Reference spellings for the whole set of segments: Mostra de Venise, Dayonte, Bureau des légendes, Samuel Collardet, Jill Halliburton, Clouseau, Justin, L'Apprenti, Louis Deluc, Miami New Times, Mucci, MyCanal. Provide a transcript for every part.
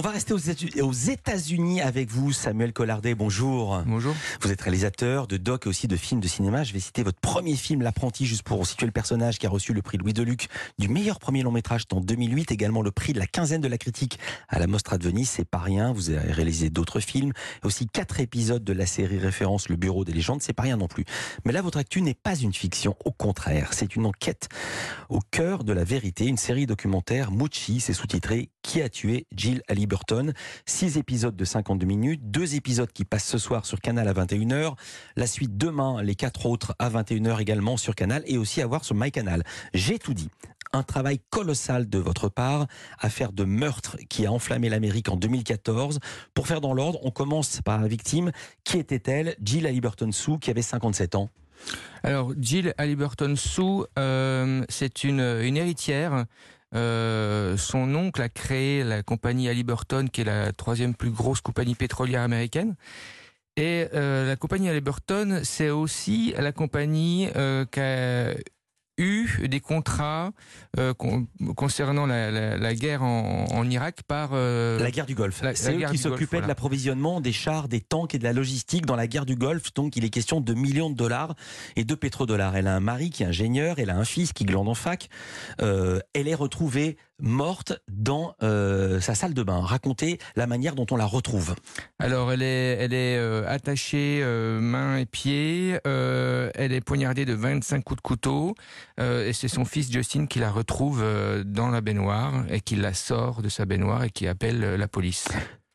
On va rester aux États-Unis avec vous, Samuel Collardet. Bonjour. Bonjour. Vous êtes réalisateur de doc et aussi de films de cinéma. Je vais citer votre premier film, L'Apprenti, juste pour situer le personnage qui a reçu le prix Louis Deluc du meilleur premier long métrage en 2008. Également le prix de la quinzaine de la critique à la Mostra de Venise. C'est pas rien. Vous avez réalisé d'autres films. Et aussi 4 épisodes de la série référence Le Bureau des légendes. C'est pas rien non plus. Mais là, votre actu n'est pas une fiction. Au contraire, c'est une enquête au cœur de la vérité. Une série documentaire, Mucci, c'est sous-titré « Qui a tué Jill Halliburton ?» 6 épisodes de 52 minutes, 2 épisodes qui passent ce soir sur Canal à 21h, la suite demain, les 4 autres à 21h également sur Canal et aussi à voir sur MyCanal. J'ai tout dit. Un travail colossal de votre part, affaire de meurtre qui a enflammé l'Amérique en 2014. Pour faire dans l'ordre, on commence par la victime. Qui était-elle? Jill Halliburton Sue, qui avait 57 ans. Alors, Jill Halliburton Sue, c'est une héritière. Son oncle a créé la compagnie Halliburton, qui est la 3e plus grosse compagnie pétrolière américaine. Et la compagnie Halliburton, c'est aussi la compagnie qui a eu des contrats concernant la guerre en Irak par... la guerre du Golfe. C'est eux qui s'occupaient de l'approvisionnement des chars, des tanks et de la logistique dans la guerre du Golfe. Donc il est question de millions de dollars et de pétrodollars. Elle a un mari qui est ingénieur, elle a un fils qui glande en fac. Elle est retrouvée morte dans sa salle de bain. Racontez la manière dont on la retrouve. Alors elle est attachée mains et pieds. Elle est poignardée de 25 coups de couteau. Et c'est son fils Justin qui la retrouve dans la baignoire et qui la sort de sa baignoire et qui appelle la police.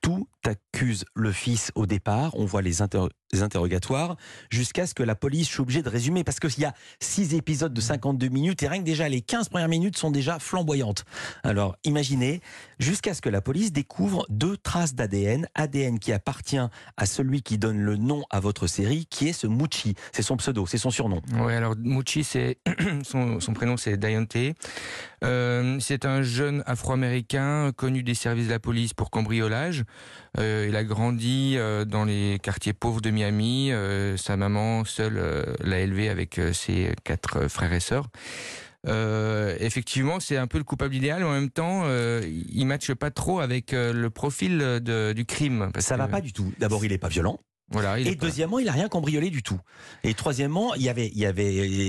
Tout accuse le fils au départ, on voit les interrogatoires, jusqu'à ce que la police soit obligée de résumer, parce qu'il y a 6 épisodes de 52 minutes, et rien que déjà les 15 premières minutes sont déjà flamboyantes. Alors imaginez, jusqu'à ce que la police découvre 2 traces d'ADN, ADN qui appartient à celui qui donne le nom à votre série, qui est ce Mucci, c'est son pseudo, c'est son surnom. Oui, alors Mucci, son prénom c'est Dayonte, c'est un jeune afro-américain connu des services de la police pour cambriolage. Il a grandi dans les quartiers pauvres de Miami. Sa maman seule l'a élevé avec ses 4 frères et sœurs. Effectivement, c'est un peu le coupable idéal. En même temps, il ne matche pas trop avec le profil du crime. Ça ne va pas du tout. D'abord, il n'est pas violent. Voilà, et deuxièmement, il n'a rien cambriolé du tout. Et troisièmement, il y avait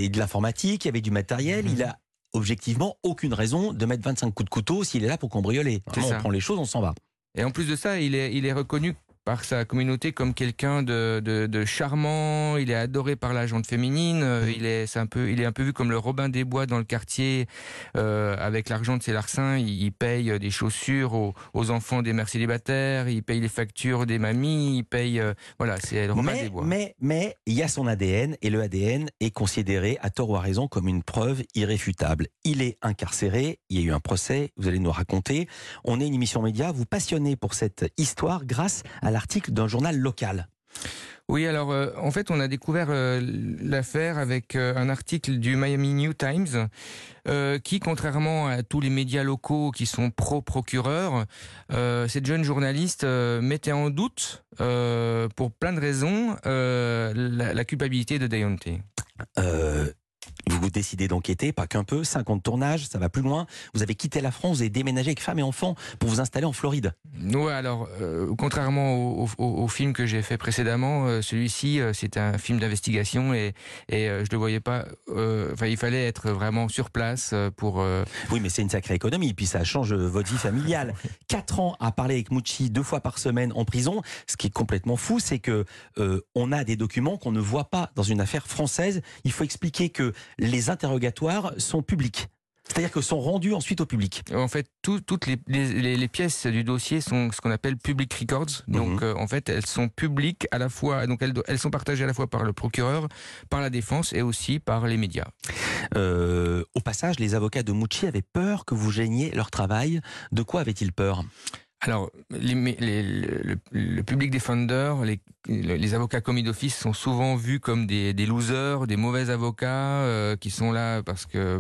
de l'informatique, il y avait du matériel, il a objectivement aucune raison de mettre 25 coups de couteau s'il est là pour cambrioler. Vraiment, on prend les choses, on s'en va. Et en plus de ça, il est reconnu par sa communauté comme quelqu'un de charmant. Il est adoré par la gente féminine. Il est un peu vu comme le Robin des Bois dans le quartier. Avec l'argent de ses larcins, il paye des chaussures aux enfants des mères célibataires. Il paye les factures des mamies. Il paye, voilà, c'est le Robin des Bois. Mais il y a son ADN, et le ADN est considéré à tort ou à raison comme une preuve irréfutable. Il est incarcéré. Il y a eu un procès. Vous allez nous raconter. On est une émission média. Vous passionnez pour cette histoire grâce à l'article d'un journal local. Oui, alors en fait, on a découvert l'affaire avec un article du Miami New Times qui, contrairement à tous les médias locaux qui sont pro-procureurs, cette jeune journaliste mettait en doute, pour plein de raisons, la culpabilité de Dayonte. Vous décidez d'enquêter, pas qu'un peu, 50 tournages, ça va plus loin. Vous avez quitté la France et déménagé avec femme et enfants pour vous installer en Floride. Oui, alors, contrairement au film que j'ai fait précédemment, celui-ci, c'est un film d'investigation et je ne le voyais pas... il fallait être vraiment sur place pour... Oui, mais c'est une sacrée économie, puis ça change votre vie familiale. 4 ans à parler avec Mucci 2 fois par semaine en prison, ce qui est complètement fou, c'est qu'on a des documents qu'on ne voit pas dans une affaire française. Il faut expliquer que les interrogatoires sont publics. C'est-à-dire que sont rendus ensuite au public. En fait, toutes les pièces du dossier sont ce qu'on appelle public records. Donc, en fait, elles sont publiques à la fois. Donc, elles sont partagées à la fois par le procureur, par la défense et aussi par les médias. Au passage, les avocats de Mucci avaient peur que vous gêniez leur travail. De quoi avaient-ils peur ? Alors, le public defender, les les avocats commis d'office sont souvent vus comme des losers, des mauvais avocats qui sont là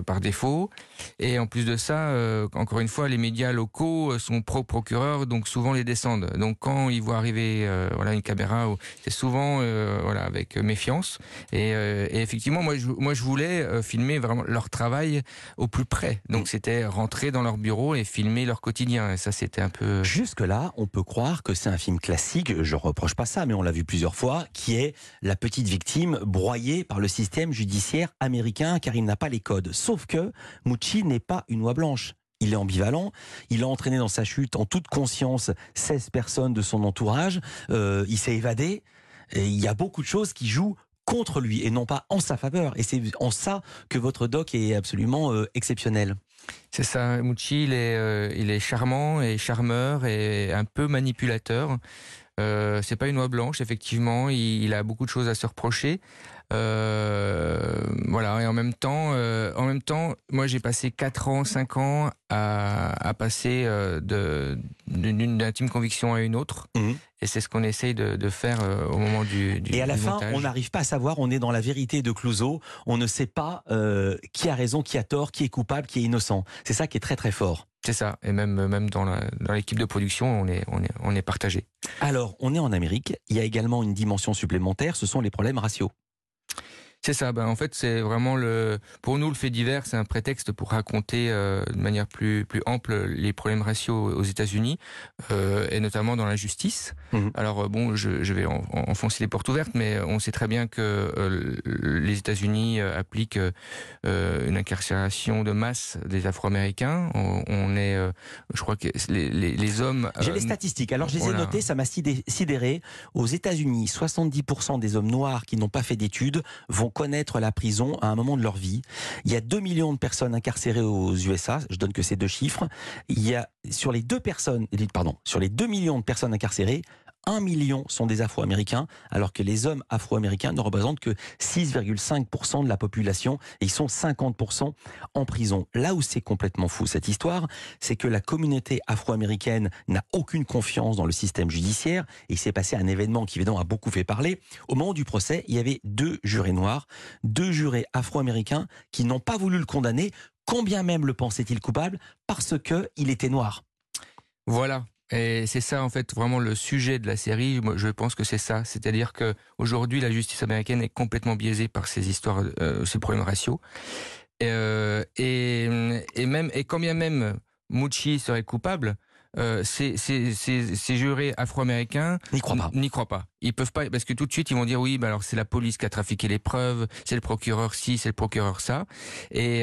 par défaut. Et en plus de ça, encore une fois, les médias locaux sont pro-procureurs, donc souvent les descendent. Donc quand ils voient arriver une caméra, c'est souvent avec méfiance. Et effectivement, moi je voulais filmer vraiment leur travail au plus près. Donc c'était rentrer dans leur bureau et filmer leur quotidien. Et ça, c'était un peu... Jusque-là, on peut croire que c'est un film classique, je ne reproche pas ça, mais on l'a vu plusieurs fois, qui est la petite victime broyée par le système judiciaire américain, car il n'a pas les codes. Sauf que Mucci n'est pas une oie blanche. Il est ambivalent, il a entraîné dans sa chute en toute conscience 16 personnes de son entourage, il s'est évadé, et il y a beaucoup de choses qui jouent contre lui et non pas en sa faveur. Et c'est en ça que votre doc est absolument exceptionnel. C'est ça, Mucci, il est charmant et charmeur et un peu manipulateur. C'est pas une oie blanche, effectivement, il a beaucoup de choses à se reprocher. Et en même temps, moi j'ai passé 4 ans, 5 ans à passer d'une intime conviction à une autre. Mmh. Et c'est ce qu'on essaye de faire au moment du montage. Et à la fin, on n'arrive pas à savoir, on est dans la vérité de Clouseau, on ne sait pas qui a raison, qui a tort, qui est coupable, qui est innocent. C'est ça qui est très très fort. C'est ça, et même dans l'équipe de production, on est partagé. Alors, on est en Amérique, il y a également une dimension supplémentaire, ce sont les problèmes raciaux. C'est ça, en fait c'est vraiment pour nous le fait divers, c'est un prétexte pour raconter de manière plus ample les problèmes raciaux aux États-Unis et notamment dans la justice. Mmh. Alors je vais enfoncer les portes ouvertes, mais on sait très bien que les États-Unis appliquent une incarcération de masse des Afro-Américains. On est, je crois que les hommes. J'ai les statistiques. Alors je les ai notées, ça m'a sidéré. Aux États-Unis, 70% des hommes noirs qui n'ont pas fait d'études vont connaître la prison à un moment de leur vie. Il y a 2 millions de personnes incarcérées aux USA, je donne que ces 2 chiffres. Il y a sur les 2 millions de personnes incarcérées, 1 million sont des Afro-Américains, alors que les hommes Afro-Américains ne représentent que 6,5% de la population et ils sont 50% en prison. Là où c'est complètement fou cette histoire, c'est que la communauté Afro-Américaine n'a aucune confiance dans le système judiciaire et il s'est passé un événement qui évidemment a beaucoup fait parler. Au moment du procès, il y avait 2 jurés noirs, 2 jurés Afro-Américains qui n'ont pas voulu le condamner, combien même le pensait-il coupable, parce qu'il était noir. Voilà. Et c'est ça en fait vraiment le sujet de la série, je pense que c'est ça, c'est-à-dire qu'aujourd'hui la justice américaine est complètement biaisée par ces histoires, ces problèmes raciaux et quand bien même Mucci serait coupable, ces jurés afro-américains n'y croient pas. Ils peuvent pas, parce que tout de suite ils vont dire oui, alors c'est la police qui a trafiqué les preuves, c'est le procureur ci, c'est le procureur ça, et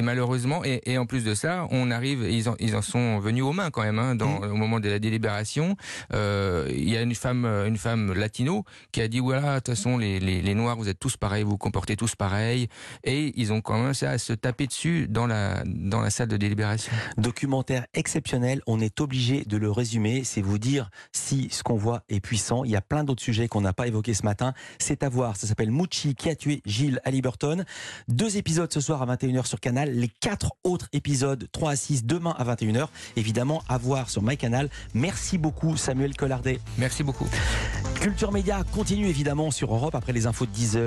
malheureusement, et en plus de ça, on arrive, ils en sont venus aux mains quand même, au moment de la délibération. Il y a une femme latino qui a dit voilà, de toute façon les noirs vous êtes tous pareils, vous vous comportez tous pareils, et ils ont commencé à se taper dessus dans la salle de délibération. Documentaire exceptionnel, on est obligé de le résumer, c'est vous dire si ce qu'on voit est puissant. Il y a plein d'autres sujets qu'on n'a pas évoqués ce matin. C'est à voir. Ça s'appelle Mucci qui a tué Jill Halliburton. 2 épisodes ce soir à 21h sur Canal. Les 4 autres épisodes, 3 à 6, demain à 21h. Évidemment, à voir sur MyCanal. Merci beaucoup, Samuel Collardet. Merci beaucoup. Culture Média continue évidemment sur Europe après les infos de 10h.